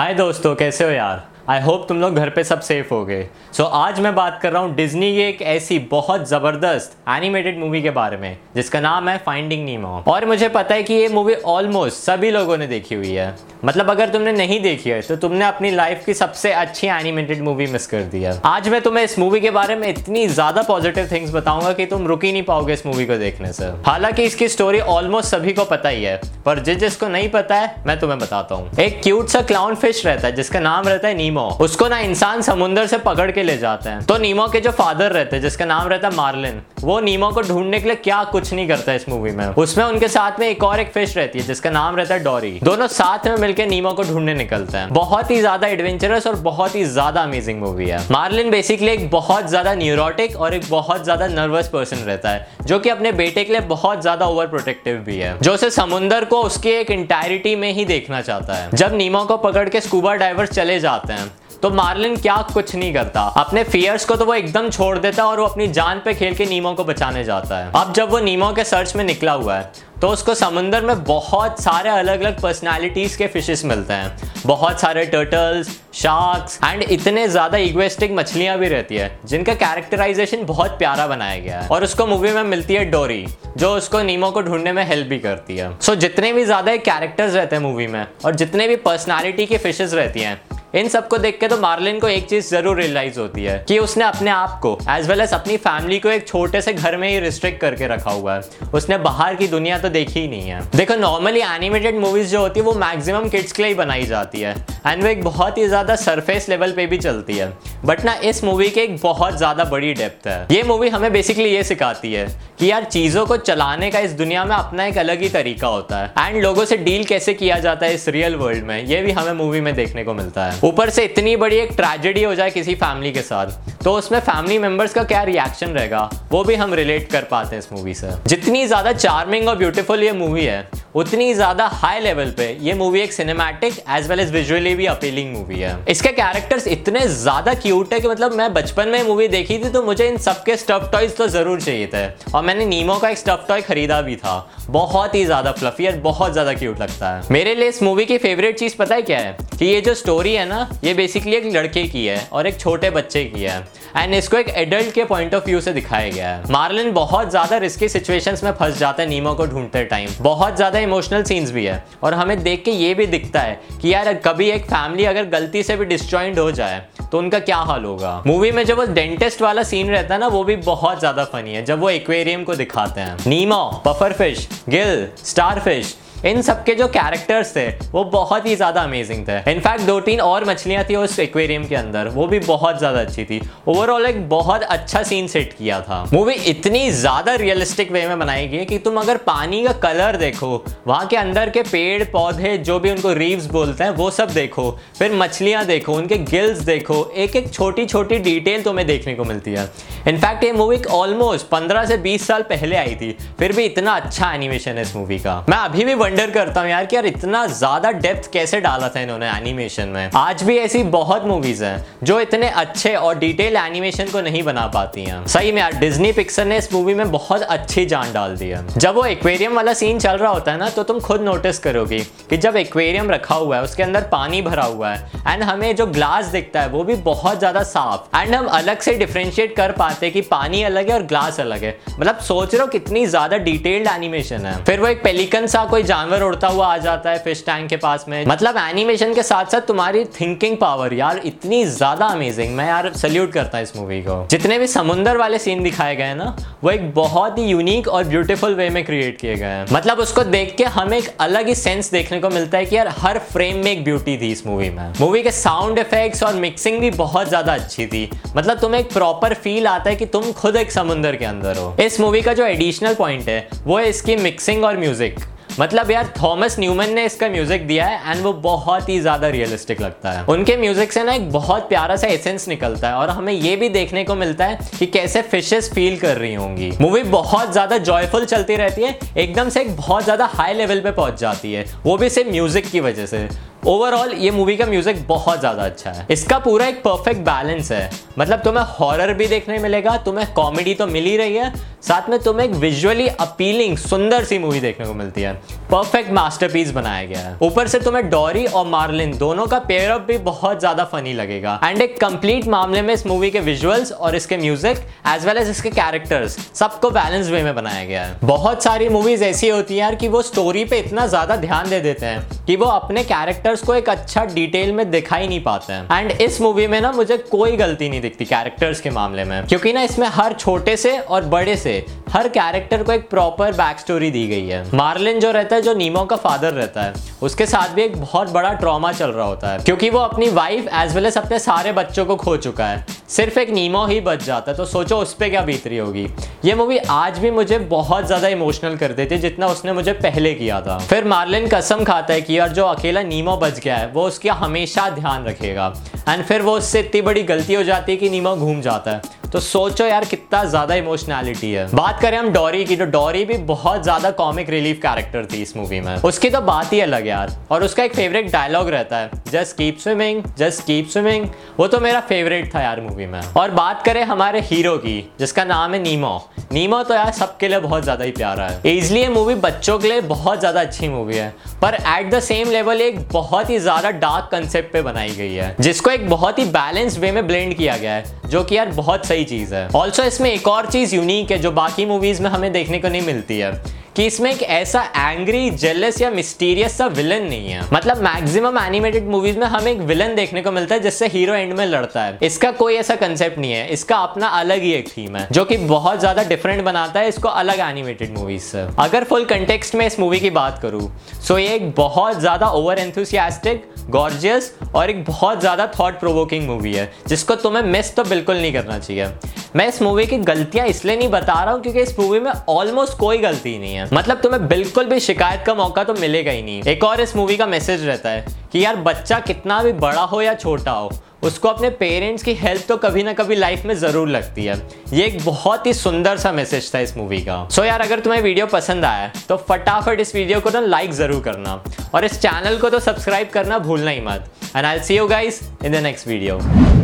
हाय दोस्तों, कैसे हो यार। आई होप तुम लोग घर पे सब सेफ हो गए। सो आज मैं बात कर रहा हूँ डिज्नी की एक ऐसी बहुत ज़बरदस्त एनिमेटेड मूवी के बारे में जिसका नाम है फाइंडिंग नीमो। और मुझे पता है कि ये मूवी ऑलमोस्ट सभी लोगों ने देखी हुई है। मतलब अगर तुमने नहीं देखी है तो तुमने अपनी लाइफ की सबसे अच्छी एनिमेटेड मूवी मिस कर दी है। आज मैं तुम्हें इस मूवी के बारे में इतनी ज़्यादा पॉजिटिव थिंग्स बताऊंगा कि तुम रुक ही नहीं पाओगे इस मूवी को देखने से। हालांकि इसकी स्टोरी ऑलमोस्ट सभी को पता ही है, पर जिसको नहीं पता है मैं तुम्हें बताता हूँ। एक क्यूट सा क्लाउन फिश रहता है जिसका नाम रहता है नीमो। उसको ना इंसान समुंदर से पकड़ के ले जाते हैं, तो नीमो के जो फादर रहते हैं जिसका नाम रहता है मार्लिन, वो नीमो को ढूंढने के लिए क्या कुछ नहीं करता इस मूवी में। उसमें उनके साथ में एक और एक फिश रहती है जिसका नाम रहता है डॉरी। दोनों साथ में मिलकर नीमो को ढूंढने निकलते हैं। बहुत ही ज्यादा एडवेंचरस और बहुत ही ज्यादा अमेजिंग मूवी है। मार्लिन बेसिकली एक बहुत ज्यादा न्यूरोटिक और एक बहुत ज्यादा नर्वस पर्सन रहता है, जो कि अपने बेटे के लिए बहुत ज्यादा ओवर प्रोटेक्टिव भी है, जो उसे समुंदर को उसके एक इंटायरिटी में ही देखना चाहता है। जब नीमो को पकड़ के स्कूबा डाइवर्स चले जाते हैं तो मार्लिन क्या कुछ नहीं करता। अपने फियर्स को तो वो एकदम छोड़ देता है और वो अपनी जान पे खेल के नीमो को बचाने जाता है। अब जब वो नीमो के सर्च में निकला हुआ है तो उसको समुंदर में बहुत सारे अलग अलग पर्सनालिटीज़ के फिशेस मिलते हैं। बहुत सारे टर्टल्स, शार्क्स एंड इतने ज़्यादा इक्वेस्टिक मछलियाँ भी रहती है जिनका कैरेक्टराइजेशन बहुत प्यारा बनाया गया है। और उसको मूवी में मिलती है डोरी, जो उसको नीमो को ढूंढने में हेल्प भी करती है। सो जितने भी ज़्यादा कैरेक्टर्स रहते हैं मूवी में और जितने भी पर्सनैलिटी के फिशेस रहती हैं, इन सबको देख के तो मार्लिन को एक चीज जरूर रियलाइज होती है कि उसने अपने आप को एज वेल एज अपनी फैमिली को एक छोटे से घर में ही रिस्ट्रिक्ट करके रखा हुआ है। उसने बाहर की दुनिया तो देखी ही नहीं है। देखो, नॉर्मली एनिमेटेड मूवीज जो होती है वो मैक्सिमम किड्स के लिए बनाई जाती है एंड वो एक बहुत ही ज्यादा सरफेस लेवल पे भी चलती है, बट ना इस मूवी की एक बहुत ज्यादा बड़ी डेप्थ है। ये मूवी हमें बेसिकली ये सिखाती है कि यार चीजों को चलाने का इस दुनिया में अपना एक अलग ही तरीका होता है एंड लोगों से डील कैसे किया जाता है इस रियल वर्ल्ड में, ये भी हमें मूवी में देखने को मिलता है। ऊपर से इतनी बड़ी एक ट्रेजेडी हो जाए किसी फैमिली के साथ तो उसमें फैमिली मेंबर्स का क्या रिएक्शन रहेगा वो भी हम रिलेट कर पाते हैं इस मूवी से। जितनी ज्यादा चार्मिंग और ब्यूटीफुल ये मूवी है, उतनी ज़्यादा हाई लेवल पे ये मूवी एक cinematic as well as visually भी अपीलिंग मूवी है। इसके कैरेक्टर्स इतने ज़्यादा क्यूट है कि मतलब मैं बचपन में मूवी देखी थी तो मुझे इन सबके स्टफ टॉयज तो ज़रूर चाहिए थे, और मैंने नीमो का एक स्टफ टॉय खरीदा भी था। बहुत ही ज़्यादा फ्लफी और बहुत ज़्यादा क्यूट लगता है। मेरे लिए इस मूवी की फेवरेट चीज़ पता है क्या है, कि ये जो स्टोरी है ना, ये बेसिकली एक लड़के की है और एक छोटे बच्चे की है एंड इसको एक एडल्ट के पॉइंट ऑफ व्यू से दिखाया गया है। मार्लिन बहुत ज़्यादा रिस्की सिचुएशंस में फंस जाता है नीमो को ढूंढते टाइम। बहुत ज़्यादा इमोशनल सीन्स भी है और हमें देख के ये भी दिखता है कि यार कभी एक फैमिली अगर गलती से भी डिस्जॉइंट हो जाए तो उनका क्या हाल होगा। मूवी में जब वो डेंटिस्ट वाला सीन रहता है ना, वो भी बहुत ज्यादा फनी है। जब वो एक्वेरियम को दिखाते हैं, नीमो, पफरफिश, गिल, स्टारफिश, इन सब के जो कैरेक्टर्स थे वो बहुत ही ज़्यादा अमेजिंग थे। इनफैक्ट 2-3 और मछलियाँ थी उस एक्वेरियम के अंदर, वो भी बहुत ज़्यादा अच्छी थी। ओवरऑल एक बहुत अच्छा सीन सेट किया था। मूवी इतनी ज़्यादा रियलिस्टिक वे में बनाई गई कि तुम अगर पानी का कलर देखो, वहाँ के अंदर के पेड़ पौधे जो भी उनको रीव्स बोलते हैं वो सब देखो, फिर मछलियाँ देखो, उनके गिल्स देखो, एक एक छोटी छोटी डिटेल तुम्हें देखने को मिलती है। इनफैक्ट ये मूवी ऑलमोस्ट 15 से 20 साल पहले आई थी, फिर भी इतना अच्छा एनिमेशन है इस मूवी का। मैं अभी भी वंडर करता हूँ यार कि यार इतना ज़्यादा डेप्थ कैसे डाला था इन्होंने एनिमेशन में। आज भी ऐसी बहुत मूवीज़ हैं जो इतने अच्छे और डिटेल एनिमेशन को नहीं बना पाती हैं। सही में यार डिज्नी पिक्सर ने इस मूवी में बहुत अच्छी जान डाल दी है। जब वो एक्वेरियम वाला सीन चल रहा होता है ना, तो तुम खुद नोटिस करोगे कि जब एक्वेरियम रखा हुआ है उसके अंदर पानी भरा हुआ है एंड हमें जो ग्लास दिखता है वो भी बहुत ज़्यादा साफ, एंड हम अलग से डिफ्रेंशिएट कर पाते हैं कि पानी अलग है और ग्लास अलग है। मतलब सोच रहे हो कितनी ज़्यादा डिटेल्ड एनिमेशन है। फिर वो एक पेलिकन सा कोई जानवर उड़ता हुआ आ जाता है फिश टैंक के पास में। मतलब एनिमेशन के साथ साथ तुम्हारी थिंकिंग पावर यार इतनी ज़्यादा अमेजिंग। मैं यार सल्यूट करता हूँ इस मूवी को। जितने भी समुंदर वाले सीन दिखाए गए हैं ना, वो एक बहुत ही यूनिक और ब्यूटीफुल वे में क्रिएट किए गए हैं। मतलब उसको देख के हमें एक अलग ही सेंस देखने को मिलता है कि यार हर फ्रेम में एक ब्यूटी थी इस मूवी में। मूवी के साउंड इफेक्ट्स और मिक्सिंग भी बहुत ज़्यादा अच्छी थी। मतलब तुम्हें एक प्रॉपर फील आता है कि तुम खुद एक समुंदर के अंदर हो। इस मूवी का जो एडिशनल पॉइंट है वो है इसकी मिक्सिंग और म्यूजिक। मतलब यार थॉमस न्यूमन ने इसका म्यूजिक दिया है एंड वो बहुत ही ज़्यादा रियलिस्टिक लगता है। उनके म्यूजिक से ना एक बहुत प्यारा सा एसेंस निकलता है और हमें ये भी देखने को मिलता है कि कैसे फिशेस फील कर रही होंगी। मूवी बहुत ज़्यादा जॉयफुल चलती रहती है, एकदम से एक बहुत ज़्यादा हाई लेवल पे पहुंच जाती है, वो भी सिर्फ म्यूजिक की वजह से। ओवरऑल ये मूवी का म्यूजिक बहुत ज्यादा अच्छा है। इसका पूरा एक परफेक्ट बैलेंस है, मतलब तुम्हें हॉरर भी देखने मिलेगा, तुम्हें कॉमेडी तो मिल ही रही है, साथ में तुम्हें एक विजुअली अपीलिंग सुंदर सी मूवी देखने को मिलती है। परफेक्ट मास्टरपीस बनाया गया है। ऊपर से तुम्हें डॉरी और मार्लिन दोनों का पेयर अप भी बहुत ज्यादा फनी लगेगा। एंड एक कंप्लीट मामले में इस मूवी के विजुअल्स और इसके म्यूजिक एज वेल एज इसके कैरेक्टर्स सबको बैलेंस वे में बनाया गया है। बहुत सारी मूवीज ऐसी होती है यार कि वो स्टोरी पे इतना ज्यादा ध्यान दे देते हैं कि वो अपने कैरेक्टर्स को एक अच्छा डिटेल में दिखा ही नहीं पाते हैं। एंड इस मूवी में ना मुझे कोई गलती नहीं दिखती कैरेक्टर्स के मामले में, क्योंकि ना इसमें हर छोटे से और बड़े से हर कैरेक्टर को एक प्रॉपर बैक स्टोरी दी गई है। मार्लिन जो रहता है, जो नीमो का फादर रहता है, उसके साथ भी एक बहुत बड़ा ट्रॉमा चल रहा होता है, क्योंकि वो अपनी वाइफ एज वेल एज अपने सारे बच्चों को खो चुका है। सिर्फ एक नीमो ही बच जाता है, तो सोचो उस पर क्या बीत रही होगी। ये मूवी आज भी मुझे बहुत ज्यादा इमोशनल कर देती है, जितना उसने मुझे पहले किया था। फिर मार्लिन कसम खाता है कि यार जो अकेला नीमो बच गया है वो उसका हमेशा ध्यान रखेगा। एंड फिर वो उससे इतनी बड़ी गलती हो जाती है कि नीमो घूम जाता है, तो सोचो यार कितना ज्यादा इमोशनैलिटी है। बात करें हम डॉरी की, तो डॉरी भी बहुत ज्यादा कॉमिक रिलीफ कैरेक्टर थी इस मूवी में। उसकी तो बात ही अलग यार, और उसका एक फेवरेट डायलॉग रहता है, just keep swimming just keep swimming, वो तो मेरा फेवरेट था यार मूवी में। और बात करें हमारे हीरो की, जिसका नाम है नीमो। नीमो तो यार सबके लिए बहुत ज्यादा ही प्यारा है। इजिली ये मूवी बच्चों के लिए बहुत ज्यादा अच्छी मूवी है, पर एट द सेम लेवल एक बहुत ही ज्यादा डार्क कंसेप्ट पे बनाई गई है, जिसको एक बहुत ही बैलेंस वे में ब्लेंड किया गया है, जो कि यार बहुत सही चीज है। ऑल्सो इसमें एक और चीज यूनिक है जो बाकी मूवीज में हमें देखने को नहीं मिलती है, कि इसमें एक ऐसा एंग्री, जेलस या मिस्टीरियस सा विलन नहीं है। मतलब मैक्सिमम एनिमेटेड मूवीज में हमें एक विलन देखने को मिलता है जिससे हीरो एंड में लड़ता है। इसका कोई ऐसा कंसेप्ट नहीं है, इसका अपना अलग ही एक थीम है, जो कि बहुत ज्यादा डिफरेंट बनाता है इसको अलग एनिमेटेड मूवीज से। अगर फुल कंटेक्स्ट में इस मूवी की बात करूँ, सो ये एक बहुत ज्यादा ओवर एंथुसियास्टिक, गॉर्जियस और एक बहुत ज्यादा थॉट प्रोवोकिंग मूवी है, जिसको तुम्हें मिस तो बिल्कुल नहीं करना चाहिए। मैं इस मूवी की गलतियां इसलिए नहीं बता रहा हूँ क्योंकि इस मूवी में ऑलमोस्ट कोई गलती नहीं है, मतलब तुम्हें बिल्कुल भी शिकायत का मौका तो मिलेगा ही नहीं। एक और इस मूवी का मैसेज रहता है कि यार बच्चा कितना भी बड़ा हो या छोटा हो, उसको अपने पेरेंट्स की हेल्प तो कभी ना कभी लाइफ में ज़रूर लगती है। ये एक बहुत ही सुंदर सा मैसेज था इस मूवी का। सो यार अगर तुम्हें वीडियो पसंद आया तो फटाफट इस वीडियो को तो लाइक ज़रूर करना, और इस चैनल को तो सब्सक्राइब करना भूलना ही मत। And I will see you guys in the next video.